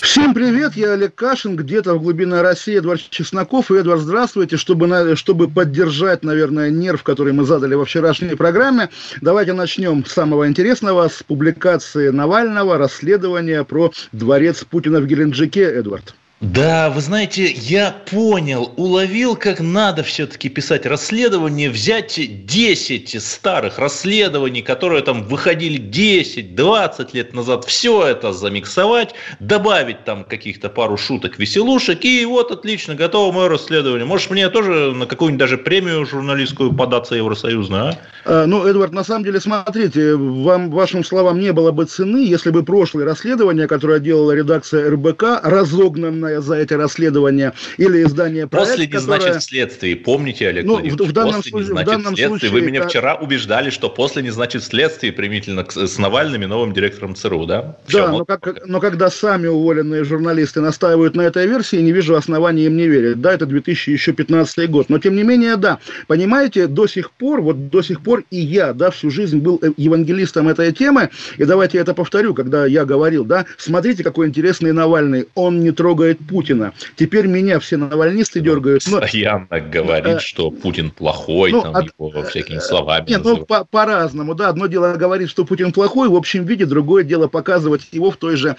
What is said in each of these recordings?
Всем привет, я Олег Кашин, где-то в глубине России, Эдвард Чесноков. И, Эдвард, здравствуйте. Чтобы поддержать, наверное, нерв, который мы задали во вчерашней программе, давайте начнем с самого интересного, с публикации Навального, расследования про дворец Путина в Геленджике, Эдвард. Да, вы знаете, я понял, уловил, как надо все-таки писать расследование, взять 10 старых расследований, которые там выходили 10-20 лет назад, все это замиксовать, добавить там каких-то пару шуток, веселушек, и вот отлично, готово мое расследование. Может, мне тоже на какую-нибудь даже премию журналистскую податься евросоюзную, а? Ну, Эдвард, на самом деле, смотрите, вашим словам не было бы цены, если бы прошлое расследование, которое делала редакция РБК, разогнанная за эти расследования, или издание «Проект», «После» не которое... значит «следствие». Помните, Олег Владимирович, «после» не значит «следствие». Вы меня вчера убеждали, что «после» не значит «следствие», применительно с Навальным и новым директором ЦРУ, да? Да, но когда сами уволенные журналисты настаивают на этой версии, не вижу оснований им не верить. Да, это 2015 год. Но, тем не менее, да. Понимаете, до сих пор и я, да, всю жизнь был евангелистом этой темы. И давайте я это повторю, когда я говорил, да, смотрите, какой интересный Навальный. Он не трогает Путина. Теперь меня все навальнисты дергают. Постоянно говорит, что Путин плохой, его всякими словами называют. По-разному, да. Одно дело говорит, что Путин плохой в общем виде, другое дело показывать его в той же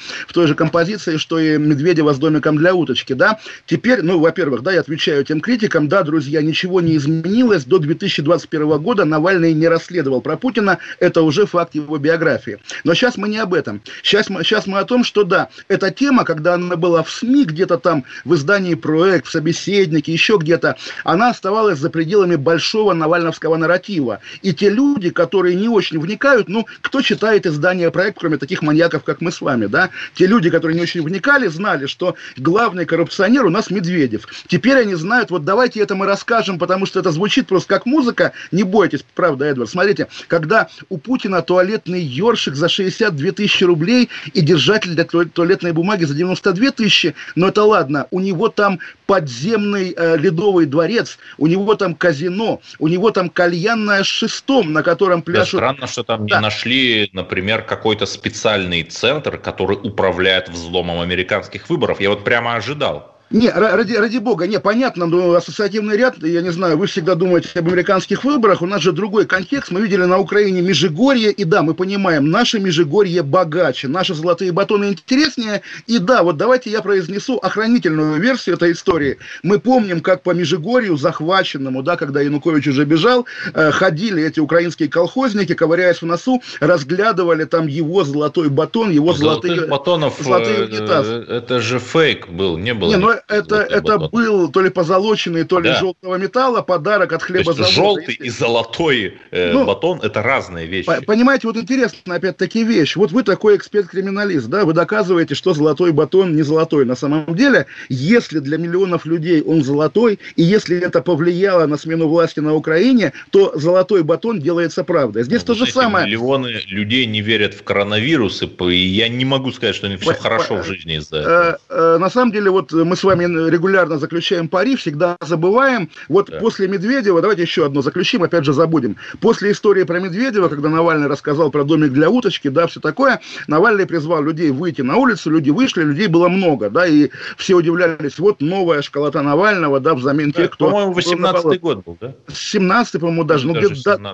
композиции, что и Медведева с домиком для уточки, да. Теперь, во-первых, да, я отвечаю тем критикам, да, друзья, ничего не изменилось. До 2021 года Навальный не расследовал про Путина, это уже факт его биографии. Но сейчас мы не об этом. Сейчас мы о том, что, да, эта тема, когда она была в СМИ, где-то там в издании «Проект», в «Собеседнике», еще где-то, она оставалась за пределами большого навальновского нарратива. И те люди, которые не очень вникают, кто читает издание «Проект», кроме таких маньяков, как мы с вами, да? Те люди, которые не очень вникали, знали, что главный коррупционер у нас Медведев. Теперь они знают, вот давайте это мы расскажем, потому что это звучит просто как музыка. Не бойтесь, правда, Эдвард. Смотрите, когда у Путина туалетный ёршик за 62 тысячи рублей и держатель для туалетной бумаги за 92 тысячи, но это ладно, у него там подземный ледовый дворец, у него там казино, у него там кальянная с шестом, на котором пляшут... Да, странно, что там не нашли, например, какой-то специальный центр, который управляет взломом американских выборов. Я вот прямо ожидал. Не, ради бога, не, понятно, но ассоциативный ряд, я не знаю, вы всегда думаете об американских выборах, у нас же другой контекст, мы видели на Украине Межигорье, и да, мы понимаем, наше Межигорье богаче, наши золотые батоны интереснее, и да, вот давайте я произнесу охранительную версию этой истории. Мы помним, как по Межигорью захваченному, да, когда Янукович уже бежал, ходили эти украинские колхозники, ковыряясь в носу, разглядывали там его золотой батон, его золотые унитазы. Это же фейк был, не было. Это был то ли позолоченный, то ли желтого металла подарок от хлебозавода. Желтый и золотой батон – это разные вещи. Понимаете, вот интересная опять-таки вещь. Вот вы такой эксперт-криминалист, да, вы доказываете, что золотой батон не золотой. На самом деле, если для миллионов людей он золотой, и если это повлияло на смену власти на Украине, то золотой батон делается правдой. Здесь то же самое. Миллионы людей не верят в коронавирус, и я не могу сказать, что у них все хорошо в жизни из-за этого. На самом деле, вот мы с вами регулярно заключаем пари, всегда забываем. Вот да. После Медведева, давайте еще одно заключим, опять же забудем. После истории про Медведева, когда Навальный рассказал про домик для уточки, да, все такое, Навальный призвал людей выйти на улицу, люди вышли, людей было много, да, и все удивлялись, вот новая школота Навального, да, взамен тех, кто... По-моему, 18-й год был, да? 17-й, по-моему, даже,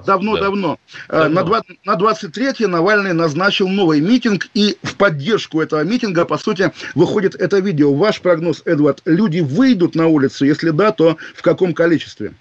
давно-давно. Да. На 23-й Навальный назначил новый митинг, и в поддержку этого митинга, по сути, выходит это видео. Ваш прогноз, Эдвард, люди выйдут на улицу? Если да, то в каком количестве?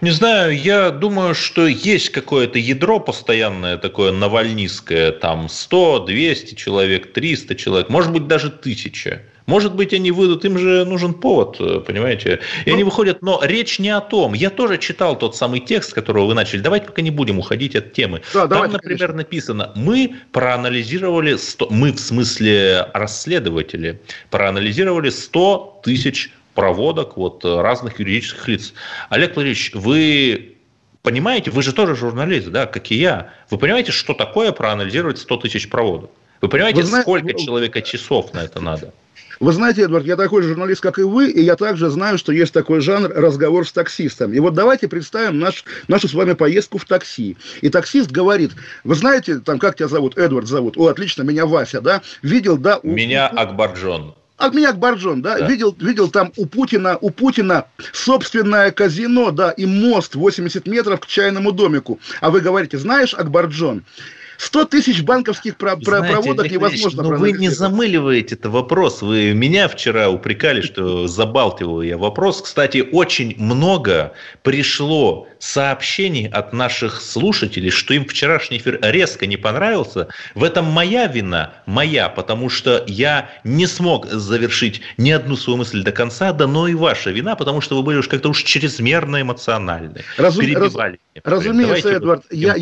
Не знаю, я думаю, что есть какое-то ядро постоянное, такое навальнистское, там 100, 200 человек, 300 человек, может быть, даже 1000. Может быть, они выйдут, им же нужен повод, понимаете, и они выходят, но речь не о том. Я тоже читал тот самый текст, которого вы начали, давайте пока не будем уходить от темы. Да, там, давайте, например, конечно. Написано, мы проанализировали, мы в смысле расследователи, проанализировали 100 тысяч проводок вот разных юридических лиц. Олег Владимирович, вы... Понимаете, вы же тоже журналист, да, как и я. Вы понимаете, что такое проанализировать 100 тысяч проводов? Вы понимаете, сколько человека часов на это надо? Вы знаете, Эдвард, я такой же журналист, как и вы, и я также знаю, что есть такой жанр разговор с таксистом. И вот давайте представим нашу с вами поездку в такси. И таксист говорит: вы знаете, там, как тебя зовут? Эдвард зовут. О, отлично, меня Вася, да? Видел, да? Меня Акбарджон. От меня Акбарджон, да? Да. Видел там у Путина собственное казино, да, и мост 80 метров к чайному домику. А вы говорите: знаешь, Акбарджон, 100 тысяч банковских проводок невозможно проанализировать. Но вы не замыливаете этот вопрос. Вы меня вчера упрекали, что забалтываю я вопрос. Кстати, очень много пришло сообщений от наших слушателей, что им вчерашний эфир резко не понравился. В этом моя вина, потому что я не смог завершить ни одну свою мысль до конца, да, но и ваша вина, потому что вы были уж как-то чрезмерно эмоциональны. Перебивали. Разумеется, Эдвард, я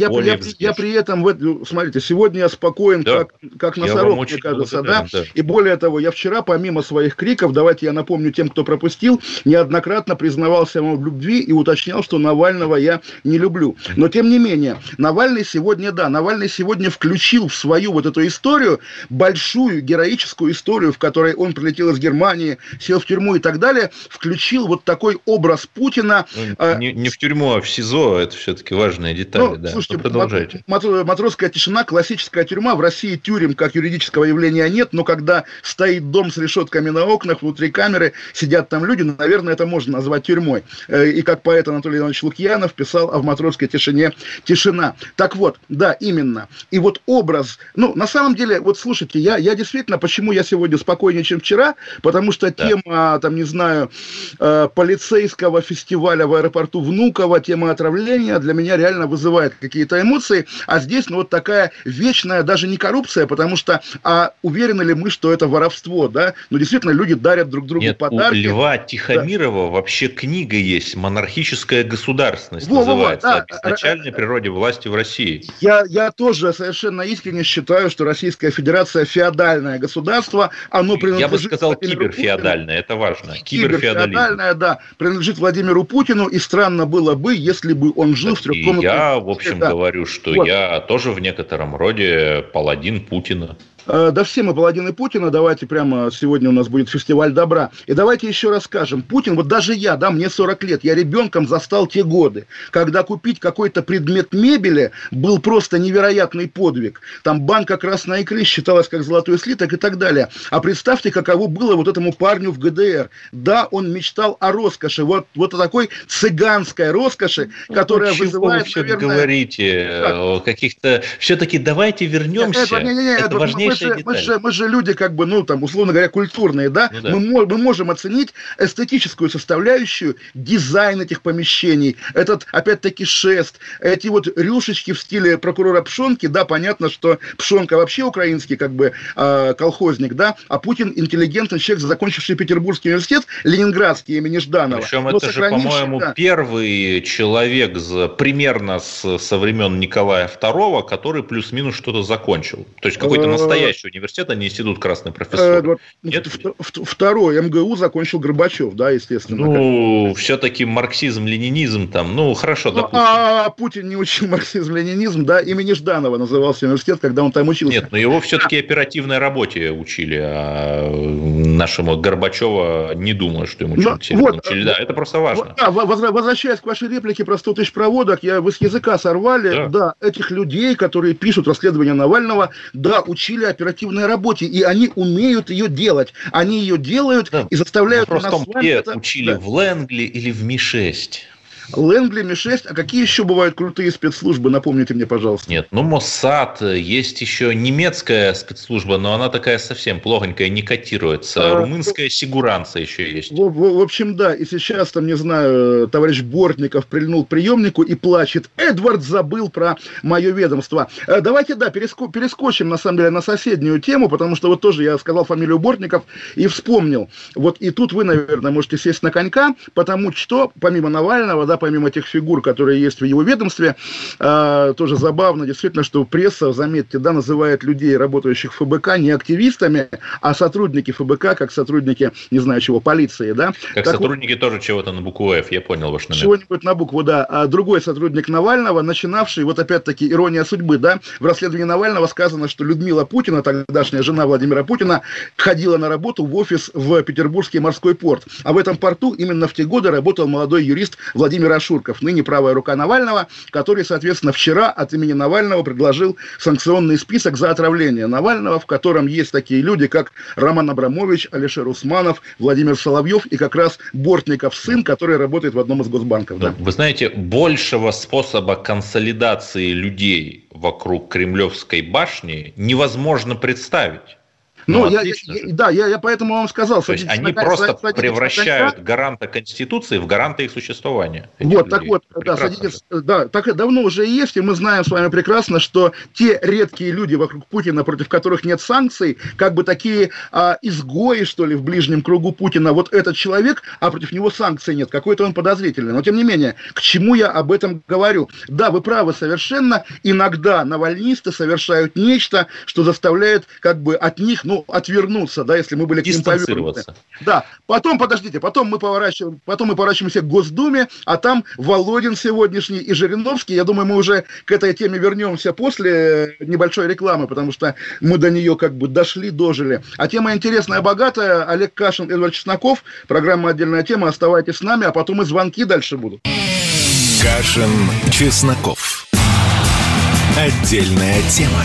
при этом... Смотрите, сегодня я спокоен, да, как носорог, мне кажется, да? И более того, я вчера, помимо своих криков, давайте я напомню тем, кто пропустил, неоднократно признавался ему в любви и уточнял, что Навального я не люблю. Но, тем не менее, Навальный сегодня включил в свою вот эту историю, большую героическую историю, в которой он прилетел из Германии, сел в тюрьму и так далее, включил вот такой образ Путина. Не в тюрьму, а в СИЗО, это все-таки важная деталь. Ну, да. Слушайте, продолжайте. Матросская тишина, классическая тюрьма. В России тюрем как юридического явления нет, но когда стоит дом с решетками на окнах, внутри камеры сидят там люди, наверное, это можно назвать тюрьмой. И как поэт Анатолий Иванович Лукьянов писал о «В матросской тишине тишина». Так вот, да, именно. И вот образ, ну, на самом деле, вот слушайте, я действительно, почему я сегодня спокойнее, чем вчера, потому что тема, там, не знаю, полицейского фестиваля в аэропорту Внуково, тема отравления для меня реально вызывает какие-то эмоции, а здесь, вот такая вечная, даже не коррупция, потому что уверены ли мы, что это воровство, да? Ну, действительно, люди дарят друг другу подарки. У Льва Тихомирова вообще книга есть «Монархическая государственность» называется. Да. «О безначальной природе власти в России». Я тоже совершенно искренне считаю, что Российская Федерация – феодальное государство, оно принадлежит... Я бы сказал, киберфеодальное, это важно. Киберфеодальное, да, принадлежит Владимиру Путину, и странно было бы, если бы он жил в трехкомнатной... Я, в общем, говорю, что я тоже в некотором роде паладин Путина. Да, все мы паладины Путина, давайте прямо сегодня у нас будет фестиваль добра. И давайте еще раз скажем, Путин, вот даже я, да, мне 40 лет, я ребенком застал те годы, когда купить какой-то предмет мебели был просто невероятный подвиг. Там банка красной икры считалась как золотой слиток и так далее. А представьте, каково было вот этому парню в ГДР. Да, он мечтал о роскоши, вот о такой цыганской роскоши, которая вызывает, наверное... Чего вы говорите? Так. Каких-то... Все-таки давайте вернемся. Это важнее. Мы же люди, как бы, ну, там, условно говоря, культурные, да? Ну, да. Мы можем оценить эстетическую составляющую, дизайн этих помещений, этот, опять-таки, шест, эти вот рюшечки в стиле прокурора Пшонки, да, понятно, что Пшонка вообще украинский, как бы, колхозник, да, а Путин интеллигентный человек, закончивший Петербургский университет, ленинградский имени Жданова. Причем это же, по-моему, первый человек примерно со времен Николая II, который плюс-минус что-то закончил. То есть, какой-то настоящий университет, а не институт красный профессор. Второй МГУ закончил Горбачев, да, естественно. Ну, все-таки марксизм, ленинизм там, ну, хорошо, допустим. Путин не учил марксизм, ленинизм, да, имени Жданова назывался университет, когда он там учился. Нет, но его все-таки оперативной работе учили, а нашему Горбачева не думаю, что ему учили. Да, это просто важно. Да, возвращаясь к вашей реплике про 100 тысяч проводок, вы с языка сорвали, да, этих людей, которые пишут расследование Навального, да, учили оперативной работе, и они умеют ее делать. Они ее делают, да, и заставляют нас... учили, да, в Лэнгли или в Ми-6? Лэнгли, Ми-6, а какие еще бывают крутые спецслужбы? Напомните мне, пожалуйста. Нет, ну, Моссад, есть еще немецкая спецслужба, но она такая совсем плохонькая, не котируется. Румынская Сигуранца еще есть. В общем, да, и сейчас, там, не знаю, товарищ Бортников прильнул к приемнику и плачет: Эдвард забыл про мое ведомство. Давайте, да, перескочим, на самом деле, на соседнюю тему, потому что вот тоже я сказал фамилию Бортников и вспомнил. Вот и тут вы, наверное, можете сесть на конька, потому что, помимо Навального, да, да, помимо тех фигур, которые есть в его ведомстве, тоже забавно, действительно, что пресса, заметьте, да, называет людей, работающих в ФБК, не активистами, а сотрудники ФБК, как сотрудники, не знаю чего, полиции, да. Как так сотрудники вот, тоже чего-то на букву F, я понял ваш момент. Чего-нибудь на букву, да. А другой сотрудник Навального, начинавший, вот опять-таки, ирония судьбы, да, в расследовании Навального сказано, что Людмила Путина, тогдашняя жена Владимира Путина, ходила на работу в офис в Петербургский морской порт. А в этом порту именно в те годы работал молодой юрист Владимир Ашурков, ныне правая рука Навального, который, соответственно, вчера от имени Навального предложил санкционный список за отравление Навального, в котором есть такие люди, как Роман Абрамович, Алишер Усманов, Владимир Соловьев и как раз Бортников сын, который работает в одном из госбанков. Да. Вы знаете, большего способа консолидации людей вокруг Кремлевской башни невозможно представить. Ну, я поэтому вам сказал. То есть они просто превращают гаранта Конституции в гаранта их существования. Вот, так вот, да, так давно уже есть, и мы знаем с вами прекрасно, что те редкие люди вокруг Путина, против которых нет санкций, как бы такие изгои, что ли, в ближнем кругу Путина, вот этот человек, а против него санкций нет, какой-то он подозрительный. Но, тем не менее, к чему я об этом говорю? Да, вы правы совершенно, иногда навальнисты совершают нечто, что заставляет как бы от них, отвернуться, да, если мы были к ним повернуты. Да, потом мы поворачиваемся к Госдуме, а там Володин сегодняшний и Жириновский, я думаю, мы уже к этой теме вернемся после небольшой рекламы, потому что мы до нее как бы дожили. А тема интересная, богатая, Олег Кашин, Эдвард Чесноков, программа «Отдельная тема», оставайтесь с нами, а потом и звонки дальше будут. Кашин, Чесноков. Отдельная тема.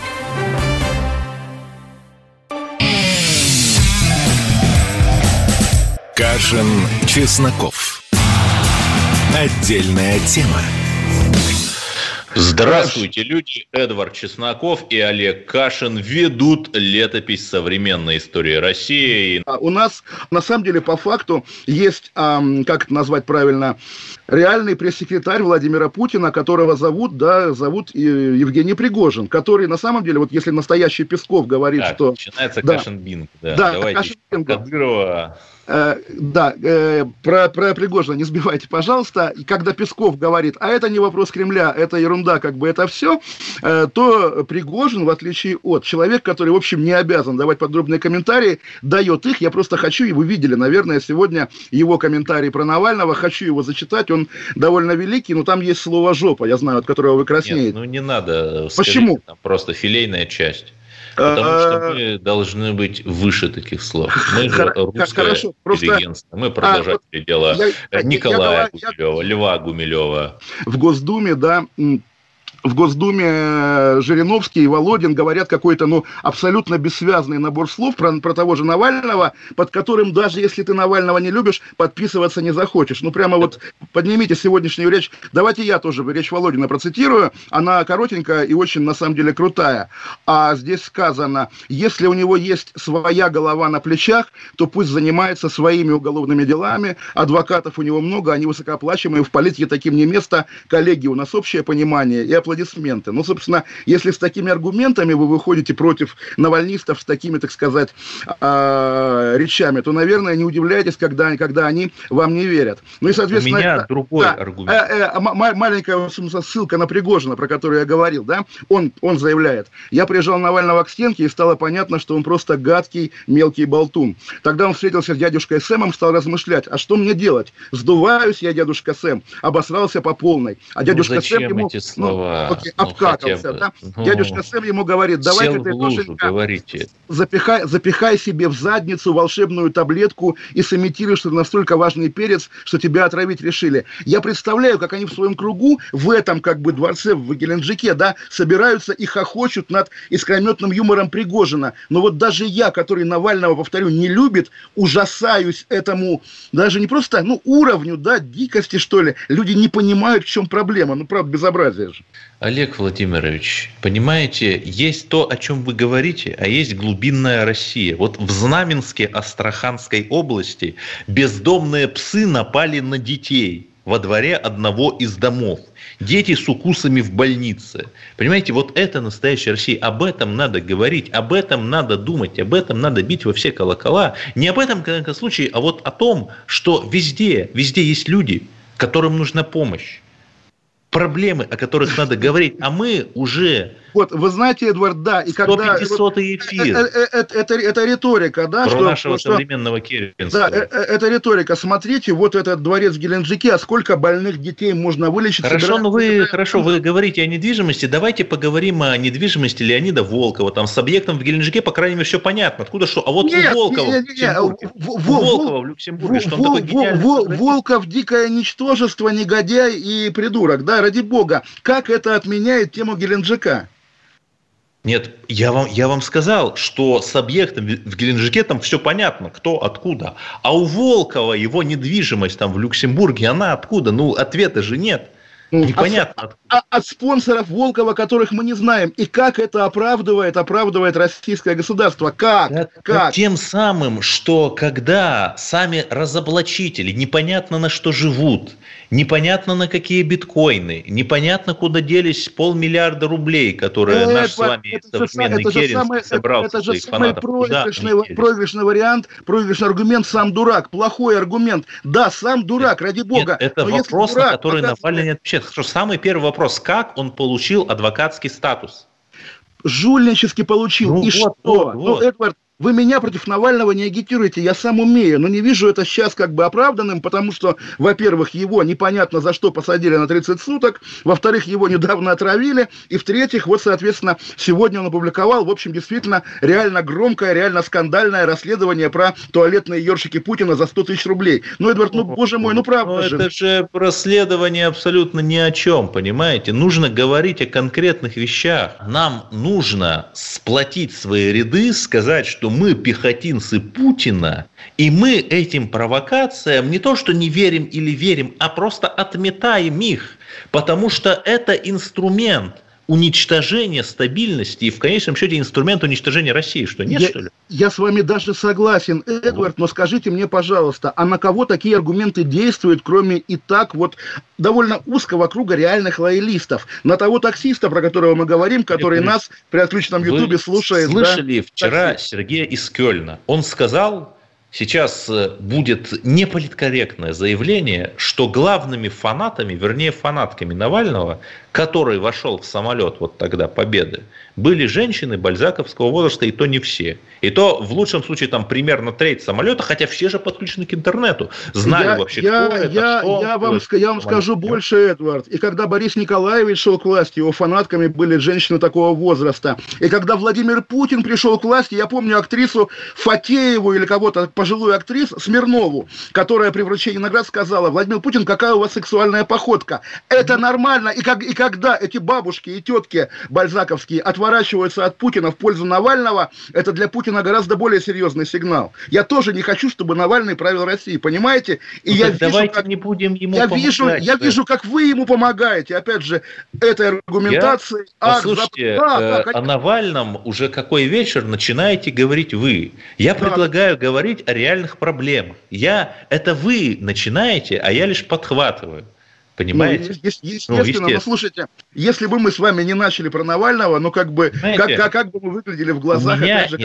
Кашин, Чесноков. Отдельная тема. Здравствуйте, люди. Эдвард Чесноков и Олег Кашин ведут летопись современной истории России. У нас, на самом деле, по факту есть, как это назвать правильно, реальный пресс-секретарь Владимира Путина, которого зовут Евгений Пригожин, который, на самом деле, вот если настоящий Песков говорит, так, что... Начинается Кашин-бинг. Да, давайте Кашин-бинг. Про Пригожина не сбивайте, пожалуйста. Когда Песков говорит, а это не вопрос Кремля, это ерунда, как бы это все, то Пригожин, в отличие от человека, который, в общем, не обязан давать подробные комментарии, дает их. Я просто хочу, и вы видели, наверное, сегодня его комментарий про Навального, хочу его зачитать, он довольно великий, но там есть слово «жопа», я знаю, от которого вы краснеете. Нет, не надо. Почему? Скажите, там просто филейная часть. Потому что мы должны быть выше таких слов. Мы же русское интеллигентство. Мы продолжатели дела Николая Гумилева, Льва Гумилева. В Госдуме Жириновский и Володин говорят какой-то, абсолютно бессвязный набор слов про того же Навального, под которым даже если ты Навального не любишь, подписываться не захочешь. Прямо вот поднимите сегодняшнюю речь. Давайте я тоже речь Володина процитирую. Она коротенькая и очень, на самом деле, крутая. А здесь сказано, если у него есть своя голова на плечах, то пусть занимается своими уголовными делами. Адвокатов у него много, они высокооплачиваемые, в политике таким не место. Коллеги, у нас общее понимание и аплодисменты. Собственно, если с такими аргументами вы выходите против навальнистов, с такими, так сказать, речами, то, наверное, не удивляйтесь, когда они вам не верят. И, соответственно, у меня другой аргумент. Маленькая ссылка на Пригожина, про которую я говорил, да? Он заявляет, я прижал Навального к стенке, и стало понятно, что он просто гадкий, мелкий болтун. Тогда он встретился с дядюшкой Сэмом, стал размышлять, а что мне делать? Сдуваюсь я, дядюшка Сэм, обосрался по полной. А дядюшка Сэм ему... Зачем эти слова? Окей, обкакался, да? Ну, дядюшка Сэм ему говорит, давай-ка ты, Тошенька, запихай себе в задницу волшебную таблетку и сымитируй, что ты настолько важный перец, что тебя отравить решили. Я представляю, как они в своем кругу, в этом как бы дворце в Геленджике, да, собираются и хохочут над искрометным юмором Пригожина. Но вот даже я, который Навального, повторю, не любит, ужасаюсь этому даже не просто, ну, уровню, да, дикости, что ли. Люди не понимают, в чем проблема. Ну, правда, безобразие же. Олег Владимирович, понимаете, есть то, о чем вы говорите, а есть глубинная Россия. Вот в Знаменске Астраханской области бездомные псы напали на детей во дворе одного из домов. Дети с укусами в больнице. Понимаете, вот это настоящая Россия. Об этом надо говорить, об этом надо думать, об этом надо бить во все колокола. Не об этом, в каком-то случае, а вот о том, что везде есть люди, которым нужна помощь. Проблемы, о которых надо говорить, а мы уже... Вот, вы знаете, Эдвард, да, и когда... 150-й эфир. Это риторика, да? Про нашего современного Керенского. Да, это риторика. Смотрите, вот этот дворец в Геленджике, а сколько больных детей можно вылечить? Хорошо, но вы говорите о недвижимости. Давайте поговорим о недвижимости Леонида Волкова. Там с объектом в Геленджике, по крайней мере, все понятно. Откуда что? А вот у Волкова в Люксембурге, что он такой гениальный... Волков – дикое ничтожество, негодяй и придурок, да, ради бога. Как это отменяет тему Геленджика? Нет, я вам сказал, что с объектом в Геленджике там все понятно, кто откуда. А у Волкова его недвижимость там в Люксембурге, она откуда? Ну, ответа же нет. Непонятно. От спонсоров Волкова, которых мы не знаем. И как это оправдывает российское государство? Как? Тем самым, что когда сами разоблачители непонятно на что живут, непонятно на какие биткоины, непонятно куда делись полмиллиарда рублей, которые наш с вами современный Керенский собрал со своих фанатов. Это же самый проигрышный вариант, проигрышный аргумент, сам дурак. Плохой аргумент. Да, сам дурак, ради бога. Нет, это вопрос, на который Навальный не отвечает. Хорошо, самый первый вопрос. Как он получил адвокатский статус? Жульнически получил. Ну, и вот, что? Ну, Эдвард, вы меня против Навального не агитируете, я сам умею, но не вижу это сейчас как бы оправданным, потому что, во-первых, его непонятно за что посадили на 30 суток, во-вторых, его недавно отравили, и в-третьих, вот, соответственно, сегодня он опубликовал, в общем, действительно, реально громкое, реально скандальное расследование про туалетные ёршики Путина за 100 тысяч рублей. Ну, Эдвард, ну, боже мой, ну, правда же. Это же расследование абсолютно ни о чем, понимаете? Нужно говорить о конкретных вещах. Нам нужно сплотить свои ряды, сказать, что мы пехотинцы Путина, и мы этим провокациям не то что не верим или верим, а просто отметаем их, потому что это инструмент уничтожения стабильности и, в конечном счете, инструмент уничтожения России. Что, нет, что ли? Я с вами даже согласен, Эдвард, но скажите мне, пожалуйста, а на кого такие аргументы действуют, кроме и так вот довольно узкого круга реальных лоялистов? На того таксиста, про которого мы говорим, который нас при отключенном Ютубе слушает. Слышали, да, вчера таксист Сергея из Кёльна. Он сказал, сейчас будет неполиткорректное заявление, что главными фанатами, вернее фанатками Навального, который вошел в самолет вот тогда победы, были женщины бальзаковского возраста, и то не все. И то, в лучшем случае, там примерно треть самолета, хотя все же подключены к интернету. Знали вообще, кто это, что... Я вам скажу больше, Эдвард. И когда Борис Николаевич шел к власти, его фанатками были женщины такого возраста. И когда Владимир Путин пришел к власти, я помню актрису Фатееву или кого-то, пожилую актрису Смирнову, которая при вручении наград сказала: Владимир Путин, какая у вас сексуальная походка. Это нормально. И когда эти бабушки и тетки бальзаковские отворачиваются от Путина в пользу Навального, это для Путина гораздо более серьезный сигнал. Я тоже не хочу, чтобы Навальный правил Россией, понимаете? И я вижу, как... не будем ему я вижу, как вы ему помогаете. Опять же, этой аргументацией... Послушайте, о Навальном уже какой вечер начинаете говорить вы. Я предлагаю говорить о реальных проблемах. Это вы начинаете, а я лишь подхватываю. Понимаете? Естественно, но слушайте, если бы мы с вами не начали про Навального, ну как бы, знаете, как бы мы выглядели в глазах... неважно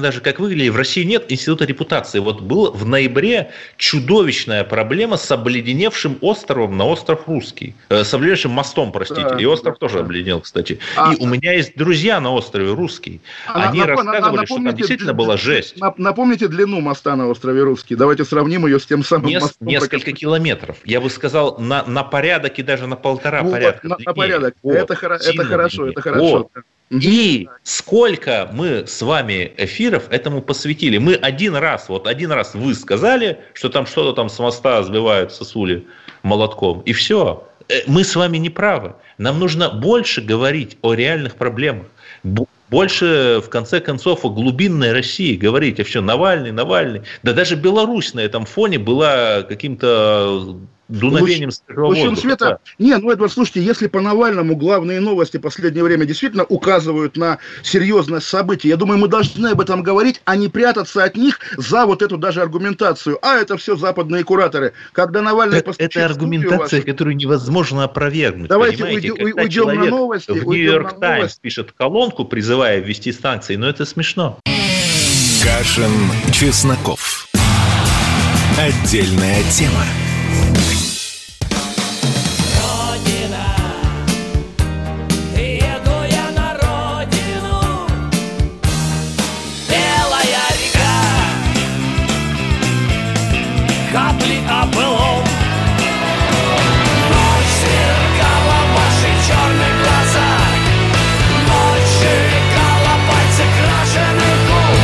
даже как выглядели, в России нет института репутации. Вот была в ноябре чудовищная проблема с обледеневшим островом на остров Русский, с обледеневшим мостом, простите, и остров тоже обледенел, кстати. И у меня есть друзья на острове Русский, они рассказывали, что там действительно была жесть. Напомните длину моста на острове Русский, давайте сравним ее с тем самым мостом. несколько километров. Я бы сказал, на порядок и даже на полтора порядка. На порядок. Это хорошо, это хорошо. И сколько мы с вами эфиров этому посвятили. Мы один раз вы сказали, что там что-то там с моста сбивают сосули молотком, и все. Мы с вами не правы. Нам нужно больше говорить о реальных проблемах. Больше, в конце концов, о глубинной России говорить. А все, Навальный. Да даже Беларусь на этом фоне была каким-то... дуновением сырого воздуха. Не, Эдвард, слушайте, если по Навальному главные новости в последнее время действительно указывают на серьезное событие, я думаю, мы должны об этом говорить, а не прятаться от них за вот эту даже аргументацию. А это все западные кураторы. Когда Навальный постучит... Это аргументация, которую невозможно опровергнуть. Давайте уйдем на новости. В Нью-Йорк Таймс пишет колонку, призывая ввести санкции, но это смешно. Кашин, Чесноков. Отдельная тема.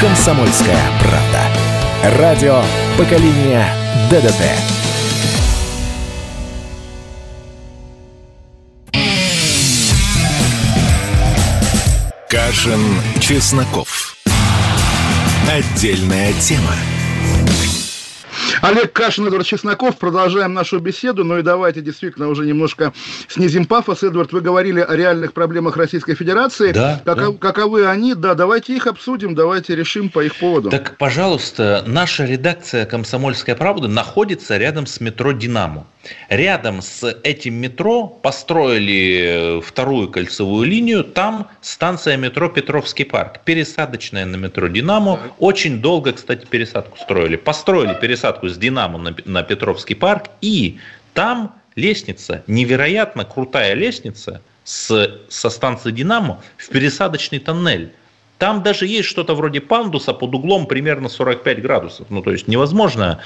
«Комсомольская правда». Радио «Поколение ДДТ». Кашин, Чесноков. Отдельная тема. Олег Кашин, Эдвард Чесноков. Продолжаем нашу беседу. Ну и давайте действительно уже немножко снизим пафос. Эдвард, вы говорили о реальных проблемах Российской Федерации. Да, Каковы они? Да, давайте их обсудим, давайте решим по их поводу. Так, пожалуйста, наша редакция «Комсомольская правда» находится рядом с метро «Динамо». Рядом с этим метро построили вторую кольцевую линию. Там станция метро «Петровский парк». Пересадочная на метро «Динамо». Очень долго, кстати, пересадку строили. Построили пересадку с «Динамо» на «Петровский парк». И там лестница, невероятно крутая лестница со станции «Динамо» в пересадочный тоннель. Там даже есть что-то вроде пандуса под углом примерно 45 градусов. Ну, то есть невозможно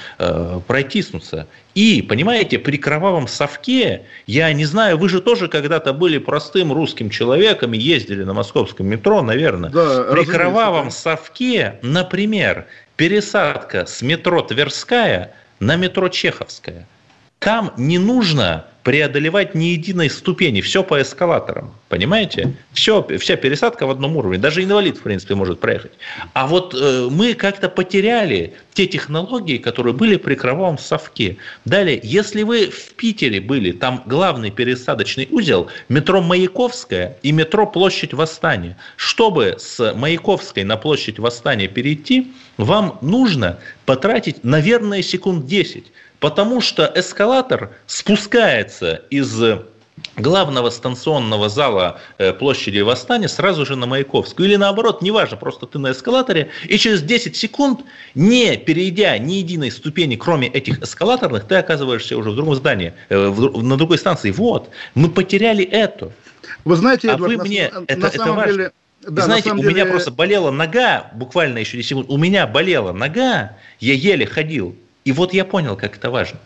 протиснуться. И, понимаете, при кровавом совке, я не знаю, вы же тоже когда-то были простым русским человеком и ездили на московском метро, наверное. Да, при кровавом совке, например, пересадка с метро Тверская на метро Чеховская. Там не нужно преодолевать ни единой ступени. Все по эскалаторам. Понимаете? Вся пересадка в одном уровне. Даже инвалид, в принципе, может проехать. А вот мы как-то потеряли те технологии, которые были при кровавом совке. Далее, если вы в Питере были, там главный пересадочный узел метро Маяковская и метро Площадь Восстания. Чтобы с Маяковской на Площадь Восстания перейти, вам нужно потратить, наверное, секунд 10. Потому что эскалатор спускается из главного станционного зала Площади Восстания сразу же на Маяковскую. Или наоборот, неважно, просто ты на эскалаторе, и через 10 секунд, не перейдя ни единой ступени, кроме этих эскалаторных, ты оказываешься уже в другом здании, на другой станции. Вот, мы потеряли эту. Вы знаете, Эдвард, это важно. Да, знаете, у меня просто болела нога, буквально еще 10 секунд, я еле ходил. И вот я понял, как это важно.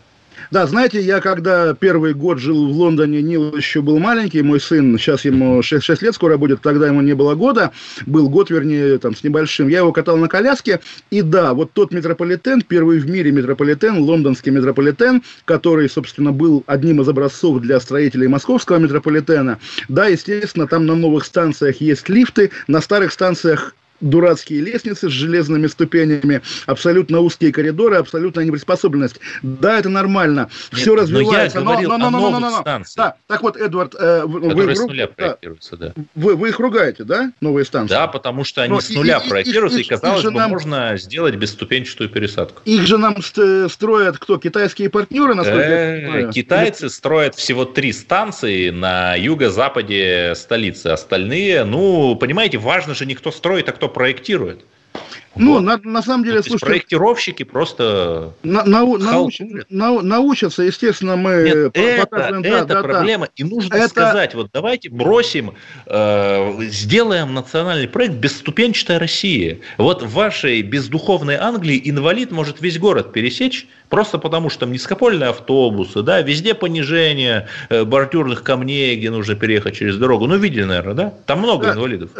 Да, знаете, я когда первый год жил в Лондоне, Нил еще был маленький, мой сын, сейчас ему 6 лет скоро будет, тогда ему не было года, был год, вернее, там, с небольшим, я его катал на коляске, и да, вот тот метрополитен, первый в мире метрополитен, лондонский метрополитен, который, собственно, был одним из образцов для строителей московского метрополитена, да, естественно, там на новых станциях есть лифты, на старых станциях дурацкие лестницы с железными ступенями, абсолютно узкие коридоры, абсолютная неприспособленность. Да, это нормально. Нет, все развивается. Но. Да. Так вот, Эдвард, вы их ругаете, да, новые станции? Да, потому что они с нуля проектируются, и казалось бы, можно сделать бесступенчатую пересадку. Их же нам строят кто? Китайские партнеры, насколько я понимаю? Китайцы строят всего 3 станции на юго-западе столицы. Остальные, понимаете, важно же, не кто строит, а кто проектирует. Ну, на самом деле, слушайте... Проектировщики просто научатся, естественно, мы... Нет, это проблема, и нужно сказать, вот давайте бросим, сделаем национальный проект «Бесступенчатая Россия». Вот в вашей бездуховной Англии инвалид может весь город пересечь, просто потому что там низкопольные автобусы, да, везде понижение бордюрных камней, где нужно переехать через дорогу. Ну, видели, наверное, да? Там много инвалидов.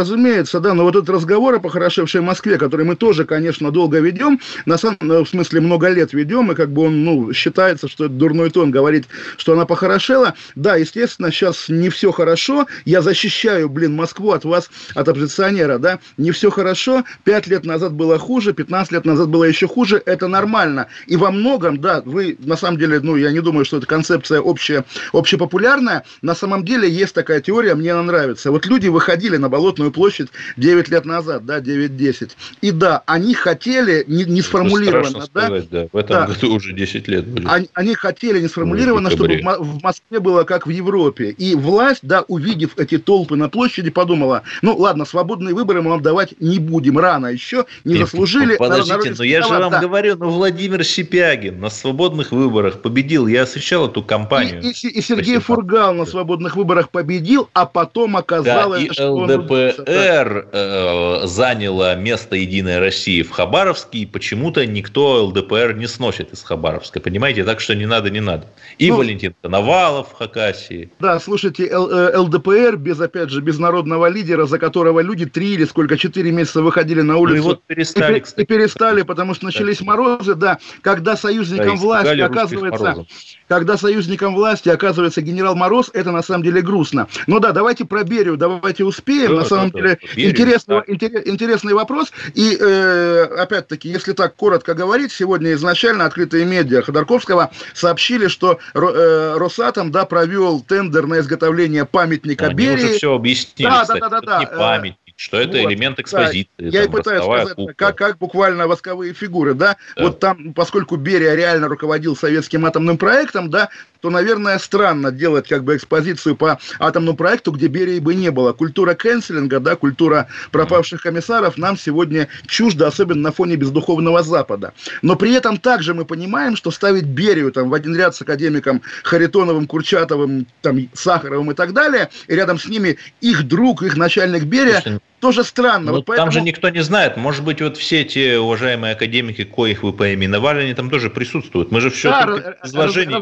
Разумеется, да, но вот этот разговор о похорошевшей Москве, который мы тоже, конечно, долго ведем, в смысле много лет ведем, и как бы он, считается, что это дурной тон говорить, что она похорошела. Да, естественно, сейчас не все хорошо, я защищаю, Москву от вас, от оппозиционера, да, не все хорошо, 5 лет назад было хуже, 15 лет назад было еще хуже, это нормально. И во многом, да, вы, на самом деле, я не думаю, что это концепция общепопулярная, на самом деле есть такая теория, мне она нравится. Вот люди выходили на Болотную площадь 9 лет назад, да, 9-10. И да, они хотели, не сформулированно, да, в этом году уже 10 лет будет. Они хотели не сформулированно, чтобы в Москве было как в Европе. И власть, да, увидев эти толпы на площади, подумала, ладно, свободные выборы мы вам давать не будем, рано еще, не заслужили. Подождите, но я же вам говорю, Владимир Сипягин на свободных выборах победил, я освещал эту кампанию. И Сергей Фургал на свободных выборах победил, а потом оказалось, что ЛДПР заняла место «Единой России» в Хабаровске, и почему-то никто ЛДПР не сносит из Хабаровска, понимаете? Так что не надо, не надо. И Валентин Коновалов в Хакасии. Да, слушайте, ЛДПР без народного лидера, за которого люди 3 или 4 месяца выходили на улицу. И перестали, потому что начались морозы, да. Когда союзником власти оказывается генерал Мороз, это на самом деле грустно. Но да, давайте про Берию, давайте успеем. Интересный вопрос. И опять-таки, если так коротко говорить, сегодня изначально открытые медиа Ходорковского сообщили, что Росатом, да, провел тендер на изготовление памятника Берии. Уже все объяснили, не памятник. Что это элемент экспозиции. Да, я и пытаюсь сказать, как буквально восковые фигуры, да? Вот там, поскольку Берия реально руководил советским атомным проектом, да, то, наверное, странно делать как бы экспозицию по атомному проекту, где Берии бы не было. Культура кэнселинга, да, культура пропавших комиссаров нам сегодня чужда, особенно на фоне бездуховного Запада. Но при этом также мы понимаем, что ставить Берию там в один ряд с академиком Харитоновым, Курчатовым, там, Сахаровым и так далее, и рядом с ними их друг, их начальник Берия... Тоже странно. Вот поэтому... Там же никто не знает. Может быть, вот все эти уважаемые академики, коих вы поименовали, они там тоже присутствуют. Мы же все изложение...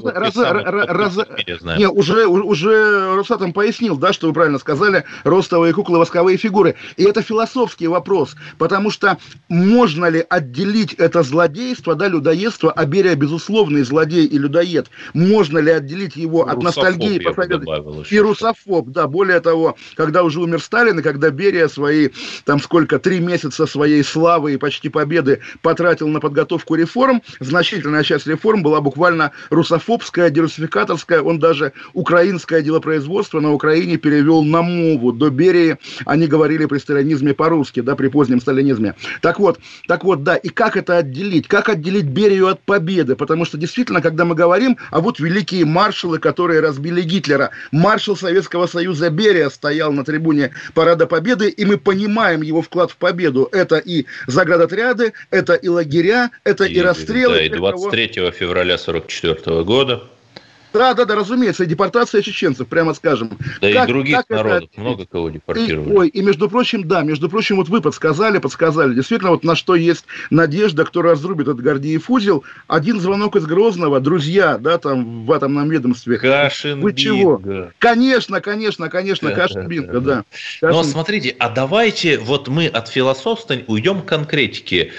Уже Росатом пояснил, да, что вы правильно сказали, ростовые куклы, восковые фигуры. И это философский вопрос, потому что можно ли отделить это злодейство, да, людоедство, а Берия безусловный злодей и людоед, можно ли отделить его от ностальгии и русофоб, да, более того, когда уже умер Сталин, и когда Берия свои, 3 месяца своей славы и почти победы потратил на подготовку реформ, значительная часть реформ была буквально русофобская, дерусификаторская, он даже украинское делопроизводство на Украине перевел на мову. До Берии они говорили при сталинизме по-русски, да, при позднем сталинизме. Так вот, да, и как это отделить? Как отделить Берию от победы? Потому что действительно, когда мы говорим, а вот великие маршалы, которые разбили Гитлера, маршал Советского Союза Берия стоял на трибуне Парада Победы, и мы понимаем его вклад в победу. Это и заградотряды, это и лагеря, это и расстрелы. Да, и 23 февраля 1944 года. Да, разумеется, и депортация чеченцев, прямо скажем. Да и других народов, много кого депортировали. Между прочим, вот вы подсказали, действительно, вот на что есть надежда, кто разрубит этот Гордиев узел. Один звонок из Грозного, друзья, да, там, в атомном ведомстве. Кашин-Бинго. Вы чего? Конечно, Кашин-Бинго, да. Но смотрите, а давайте вот мы от философства уйдем к конкретике.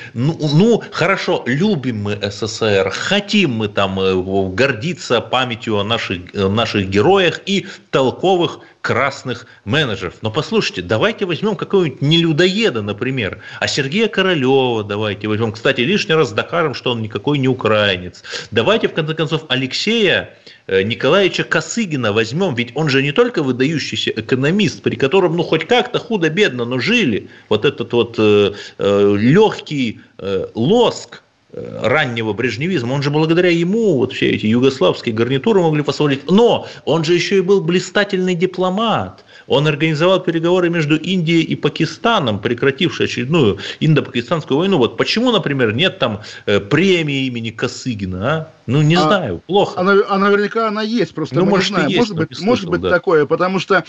Хорошо, любим мы СССР, хотим мы там гордиться памятью о наших героях и толковых красных менеджеров. Но послушайте, давайте возьмем какого-нибудь нелюдоеда, например, а Сергея Королева давайте возьмем. Кстати, лишний раз докажем, что он никакой не украинец. Давайте, в конце концов, Алексея Николаевича Косыгина возьмем, ведь он же не только выдающийся экономист, при котором, хоть как-то худо-бедно, но жили. Вот этот легкий лоск раннего брежневизма, он же благодаря ему вот все эти югославские гарнитуры могли позволить, но он же еще и был блистательный дипломат. Он организовал переговоры между Индией и Пакистаном, прекратившие очередную индо-пакистанскую войну. Вот почему, например, нет там премии имени Косыгина, а? Ну, не знаю, плохо. А наверняка она есть, просто ну, мы может, не знаем. Есть, может быть да. Такое, потому что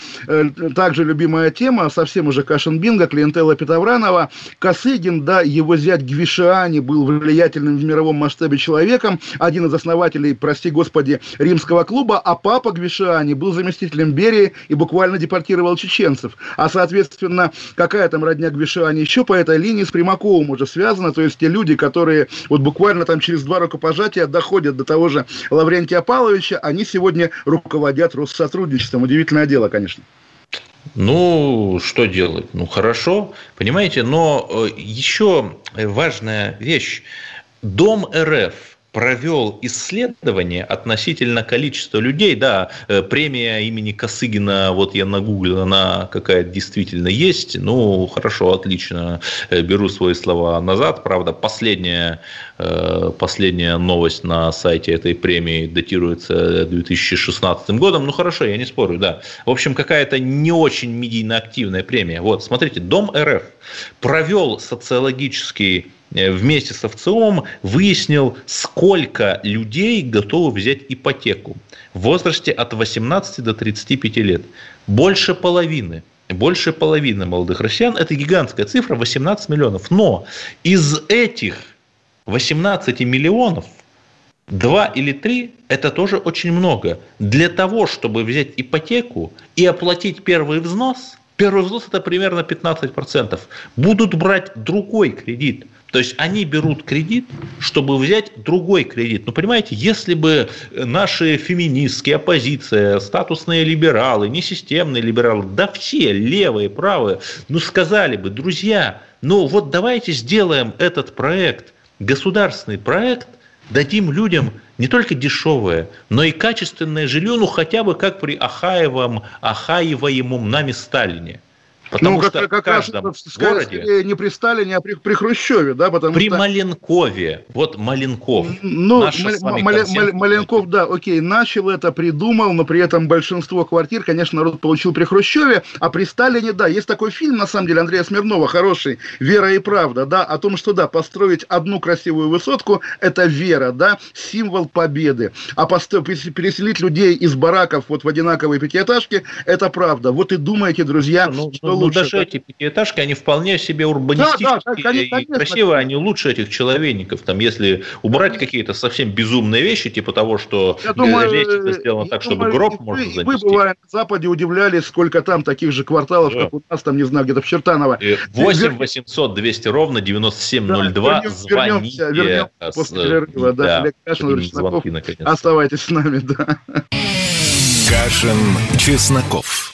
также любимая тема, совсем уже Кашин-Бинго, клиентела Петовранова. Косыгин, да, его зять Гвишиани был влиятельным в мировом масштабе человеком, один из основателей, прости господи, римского клуба, а папа Гвишиани был заместителем Берии и буквально депортировал чеченцев. А, соответственно, какая там родня Гвишиани еще по этой линии с Примаковым уже связана, то есть те люди, которые вот буквально там через два рукопожатия доходят до того же Лаврентия Павловича, они сегодня руководят Россотрудничеством. Удивительное дело, конечно. Ну, что делать? Ну, хорошо, понимаете, но еще важная вещь. Дом РФ провел исследование относительно количества людей, да, премия имени Косыгина, вот я нагуглил, она какая-то действительно есть, ну, хорошо, отлично, беру свои слова назад, правда, последняя новость на сайте этой премии датируется 2016 годом, ну, хорошо, я не спорю, да, в общем, какая-то не очень медийно активная премия, вот, смотрите, Дом РФ провел социологический вместе с ОФЦИОМом выяснил, сколько людей готовы взять ипотеку в возрасте от 18 до 35 лет. Больше половины молодых россиян, это гигантская цифра, 18 миллионов. Но из этих 18 миллионов 2 или 3 – это тоже очень много. Для того, чтобы взять ипотеку и оплатить первый взнос – это примерно 15%, будут брать другой кредит. То есть, они берут кредит, чтобы взять другой кредит. Ну, понимаете, если бы наши феминистские, оппозиция, статусные либералы, несистемные либералы, да все левые, правые, ну, сказали бы, друзья, ну, вот давайте сделаем этот проект, государственный проект, дадим людям не только дешевое, но и качественное жилье, ну, хотя бы как при Ахаеваемом нами Сталине. Потому ну, что как в каждом раз, городе... Не при Сталине, а при Хрущеве, да? Потому при Маленкове. Вот Маленков. Ну, Маленков, да, окей, начал это, придумал, но при этом большинство квартир, конечно, народ получил при Хрущеве, а при Сталине, да, есть такой фильм, на самом деле, Андрея Смирнова, хороший, «Вера и правда», да, о том, что, да, построить одну красивую высотку – это вера, да, символ победы. А переселить людей из бараков вот в одинаковые пятиэтажки – это правда. Вот и думайте, друзья, что ну, даже эти пятиэтажки, они вполне себе урбанистические, да, конечно, и красивые, они лучше этих человейников. Там, если убрать какие-то совсем безумные вещи, типа того, что лестница сделана так, чтобы гроб можно занести. Вы, бывает, на Западе удивлялись, сколько там таких же кварталов, да, как у нас, там, не знаю, где-то в Чертаново. 8-800-200 ровно, 9702, да, звоните. Вернемся после перерыва, да, Олег Кашин, Владимир Чесноков. Оставайтесь с нами, да. Кашин, Чесноков.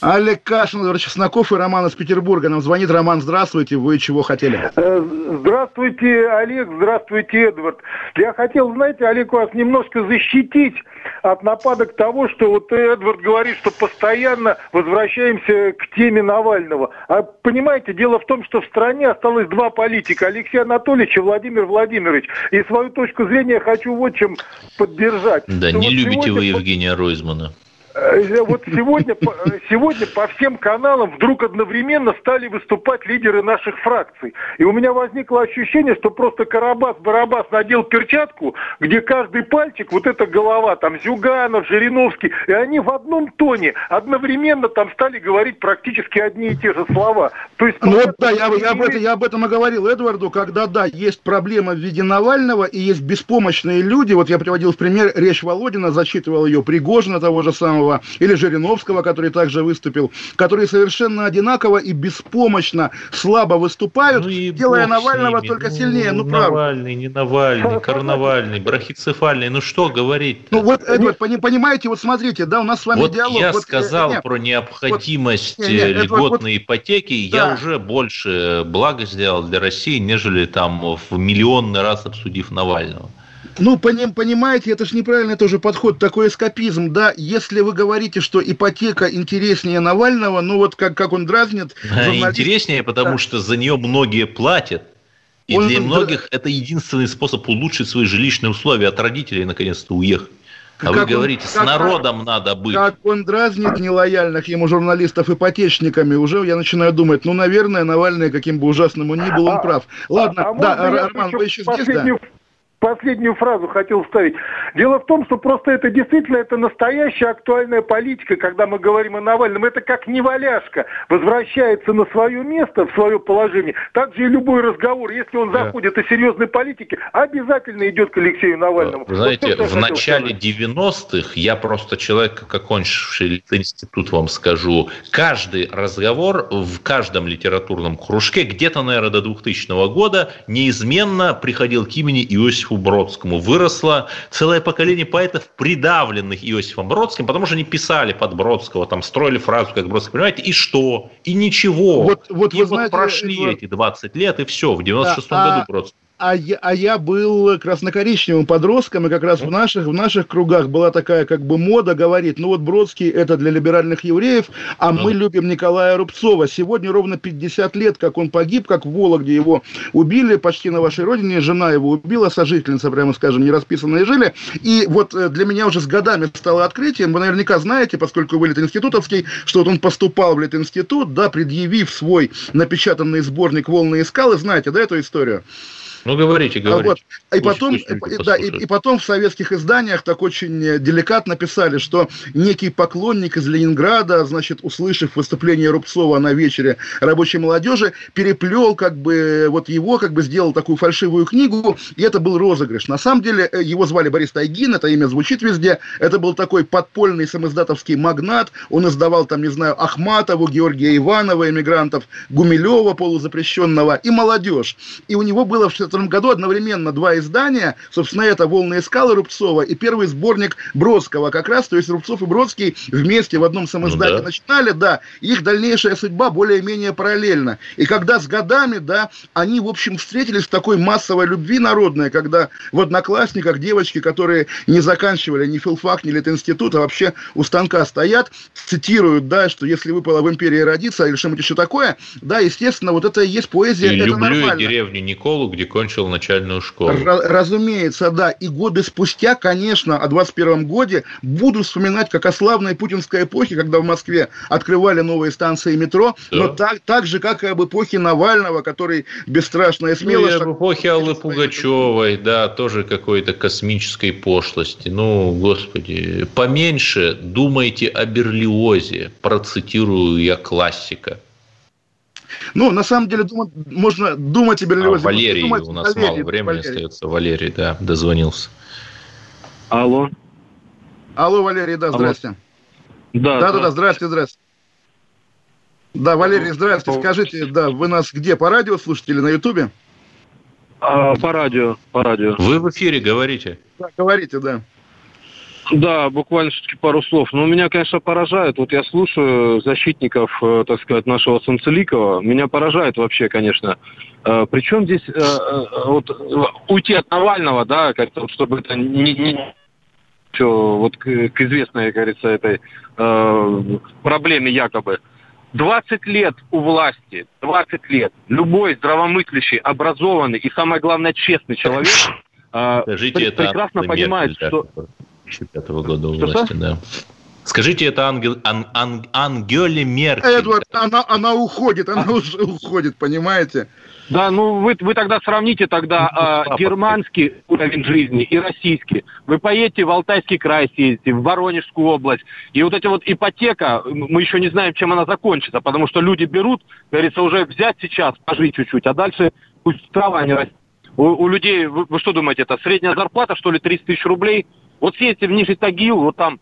Олег Кашин, Эдвард Чесноков и Роман из Петербурга. Нам звонит Роман. Здравствуйте. Вы чего хотели? Здравствуйте, Олег. Здравствуйте, Эдвард. Я хотел, знаете, Олег, вас немножко защитить от нападок того, что вот Эдвард говорит, что постоянно возвращаемся к теме Навального. А понимаете, дело в том, что в стране осталось два политика, Алексей Анатольевич и Владимир Владимирович. И свою точку зрения я хочу вот чем поддержать. Да, что не вот любите сегодня... вы Евгения Ройзмана. Вот сегодня по всем каналам вдруг одновременно стали выступать лидеры наших фракций. И у меня возникло ощущение, что просто Карабас-Барабас надел перчатку, где каждый пальчик, вот эта голова, там Зюганов, Жириновский, и они в одном тоне одновременно там стали говорить практически одни и те же слова. То есть, ну, да, я об этом и говорил Эдварду, когда, да, есть проблема в виде Навального, и есть беспомощные люди, вот я приводил в пример речь Володина, зачитывал ее, Пригожина того же самого, или Жириновского, который также выступил, которые совершенно одинаково и беспомощно слабо выступают, делая Навального только сильнее. Навальный, не Навальный, Карнавальный, брахицефальный, ну что говорить? Ну вот, Эдвард, понимаете, вот смотрите, да, у нас с вами вот диалог. Я сказал про необходимость льготной ипотеки, да. Я уже больше блага сделал для России, нежели там в миллионный раз обсудив Навального. Ну, понимаете, это же неправильный тоже подход, такой эскапизм, да, если вы говорите, что ипотека интереснее Навального, ну, вот как он дразнит. Журналист... Интереснее, потому что за нее многие платят, и для многих это единственный способ улучшить свои жилищные условия, от родителей наконец-то уехать. А как вы говорите, с народом надо быть. Как он дразнит нелояльных ему журналистов ипотечниками, уже я начинаю думать, ну, наверное, Навальный, каким бы ужасным он ни был, он прав. Ладно, Роман, вы еще здесь, да? Последнюю фразу хотел вставить. Дело в том, что просто это действительно это настоящая актуальная политика, когда мы говорим о Навальном. Это как неваляшка возвращается на свое место, в свое положение. Так же и любой разговор, если он заходит о серьезной политике, обязательно идет к Алексею Навальному. Вы знаете, в начале 90-х, я просто человек, окончивший институт, вам скажу, каждый разговор в каждом литературном кружке, где-то, наверное, до 2000 года, неизменно приходил к имени Иосифа Бродскому. Выросло целое поколение поэтов, придавленных Иосифом Бродским, потому что они писали под Бродского, там строили фразу, как Бродский, понимаете, и что? И ничего. Вот и вы знаете, прошли эти 20 лет, и все, в 96-м году Бродский. А я был краснокоричневым подростком, и как раз в наших кругах была такая как бы мода говорить, ну вот Бродский это для либеральных евреев, а мы любим Николая Рубцова. Сегодня ровно 50 лет, как он погиб, как в Вологде его убили, почти на вашей родине, жена его убила, сожительница, прямо скажем, нерасписанные жили. И вот для меня уже с годами стало открытием, вы наверняка знаете, поскольку вы литинститутовский, что вот он поступал в литинститут, да, предъявив свой напечатанный сборник «Волны и скалы», знаете, да, эту историю? Ну, говорите. Вот. И потом в советских изданиях так очень деликатно писали, что некий поклонник из Ленинграда, значит, услышав выступление Рубцова на вечере рабочей молодежи, переплел как бы вот его, как бы сделал такую фальшивую книгу, и это был розыгрыш. На самом деле его звали Борис Тайгин, это имя звучит везде, это был такой подпольный самиздатовский магнат, он издавал там, не знаю, Ахматову, Георгия Иванова, эмигрантов, Гумилева полузапрещенного и молодежь. И у него было в 1962 году одновременно два издания, собственно, это «Волны и скалы» Рубцова и первый сборник Бродского как раз, то есть Рубцов и Бродский вместе в одном самоиздании начинали, да, их дальнейшая судьба более-менее параллельна. И когда с годами, да, они, в общем, встретились в такой массовой любви народной, когда в «Одноклассниках» девочки, которые не заканчивали ни филфак, ни литинститут, а вообще у станка стоят, цитируют, да, что если выпало в империи родиться или что-нибудь еще такое, да, естественно, вот это и есть поэзия, и это люблю нормально. «Люблю деревню Николу», где кончил начальную школу. Разумеется, да. И годы спустя, конечно, о 21-м годе буду вспоминать, как о славной путинской эпохе, когда в Москве открывали новые станции метро, но так же, как и об эпохе Навального, который бесстрашно и смело... Ну, и об эпохе Аллы Пугачевой, да, тоже какой-то космической пошлости. Ну, господи, поменьше думайте о Берлиозе, процитирую я классика. Ну, на самом деле, можно думать о Берлиозе. Валерий, у нас мало времени остается. Валерий, да, дозвонился. Алло. Алло, Валерий, да, здрасте. Да, здрасте. Да, Валерий, здрасте, скажите, да, вы нас где, по радио слушаете или на Ютубе? По радио. Вы в эфире говорите. Да, говорите, да. Да, буквально пару слов. Но меня, конечно, поражает. Вот я слушаю защитников, так сказать, нашего Санцеликова. Меня поражает вообще, конечно. Причем здесь вот уйти от Навального, да, как-то, чтобы это не... Вот к известной, как говорится, этой проблеме якобы. 20 лет у власти, 20 лет. Любой здравомыслящий, образованный и, самое главное, честный человек прекрасно понимает, что... 1995 года у власти, да. Скажите, это Ангеле Меркель. Эдвард, она уходит, понимаете? Да, ну вы тогда сравните тогда германский уровень жизни и российский. Вы поедете в Алтайский край, съездите, в Воронежскую область. И вот эта вот ипотека, мы еще не знаем, чем она закончится, потому что люди берут, говорится, уже взять сейчас, пожить чуть-чуть, а дальше пусть трава не растет. У людей, вы что думаете, это средняя зарплата, что ли, 30 тысяч рублей? Вот съездите в Нижний Тагил, вот там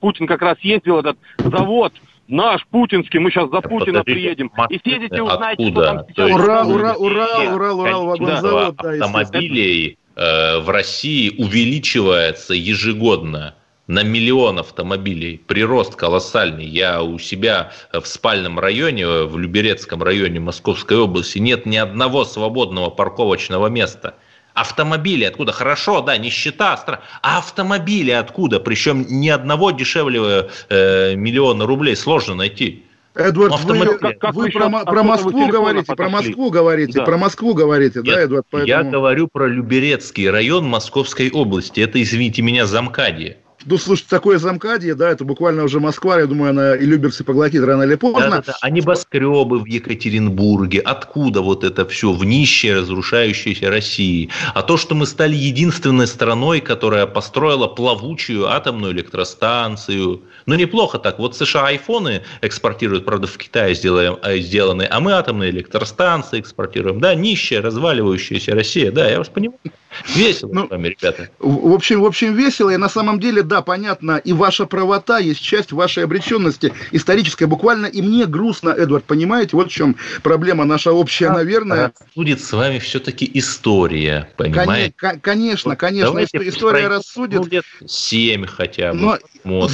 Путин как раз ездил, этот завод наш, путинский, мы сейчас за Путина приедем. И съедете, узнаете, что там сейчас. Урал, вагонзавод. Автомобилей в России увеличивается ежегодно. На миллион автомобилей. Прирост колоссальный. Я у себя в спальном районе, в Люберецком районе Московской области, нет ни одного свободного парковочного места. Автомобили откуда? Хорошо, да, нищета, а автомобили откуда? Причем ни одного дешевле миллиона рублей сложно найти. Эдвард, вы про Москву говорите, да, Эдвард? Поэтому... Я говорю про Люберецкий район Московской области. Это, извините меня, Замкадье. Ну, слушай, такое Замкадье, да, это буквально уже Москва, я думаю, она и Люберцы поглотит рано или поздно. Да-да-да. А небоскребы в Екатеринбурге, откуда вот это все в нищей, разрушающейся России? А то, что мы стали единственной страной, которая построила плавучую атомную электростанцию. Ну, неплохо так. Вот США айфоны экспортируют, правда, в Китае сделаны, а мы атомные электростанции экспортируем. Да, нищая, разваливающаяся Россия, да, я вас понимаю. Весело с вами, ребята. В общем, весело, и на самом деле, да, понятно, и ваша правота есть часть вашей обреченности исторической, буквально, и мне грустно, Эдвард, понимаете, вот в чем проблема наша общая, наверное. Рассудит с вами все-таки история, понимаете? Конечно, вот история рассудит. Ну, лет 7 хотя бы. Но,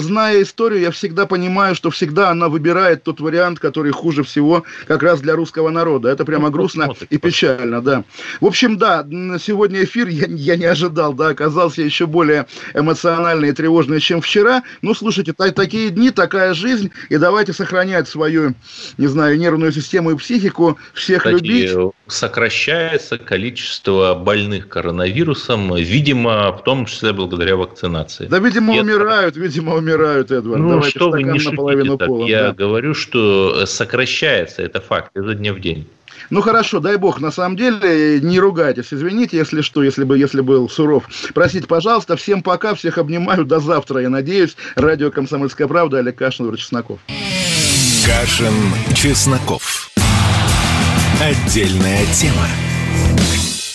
зная историю, я всегда понимаю, что всегда она выбирает тот вариант, который хуже всего как раз для русского народа. Это прямо грустно и печально, да. В общем, да, сегодня эфир, я не ожидал, да, оказался еще более эмоциональный и тревожный, чем вчера. Ну, слушайте, такие дни, такая жизнь, и давайте сохранять свою, не знаю, нервную систему и психику, всех любить. Сокращается количество больных коронавирусом, видимо, в том числе благодаря вакцинации. Да, видимо, умирают, Эдвард. Ну, давайте что вы не шутите так, полом, я говорю, что сокращается, это факт, изо дня в день. Ну, хорошо, дай бог, на самом деле, не ругайтесь, извините, если что, если был суров. Простите, пожалуйста, всем пока, всех обнимаю, до завтра, я надеюсь. Радио «Комсомольская правда», Олег Кашин, Эдвард Чесноков. Кашин, Чесноков. Отдельная тема.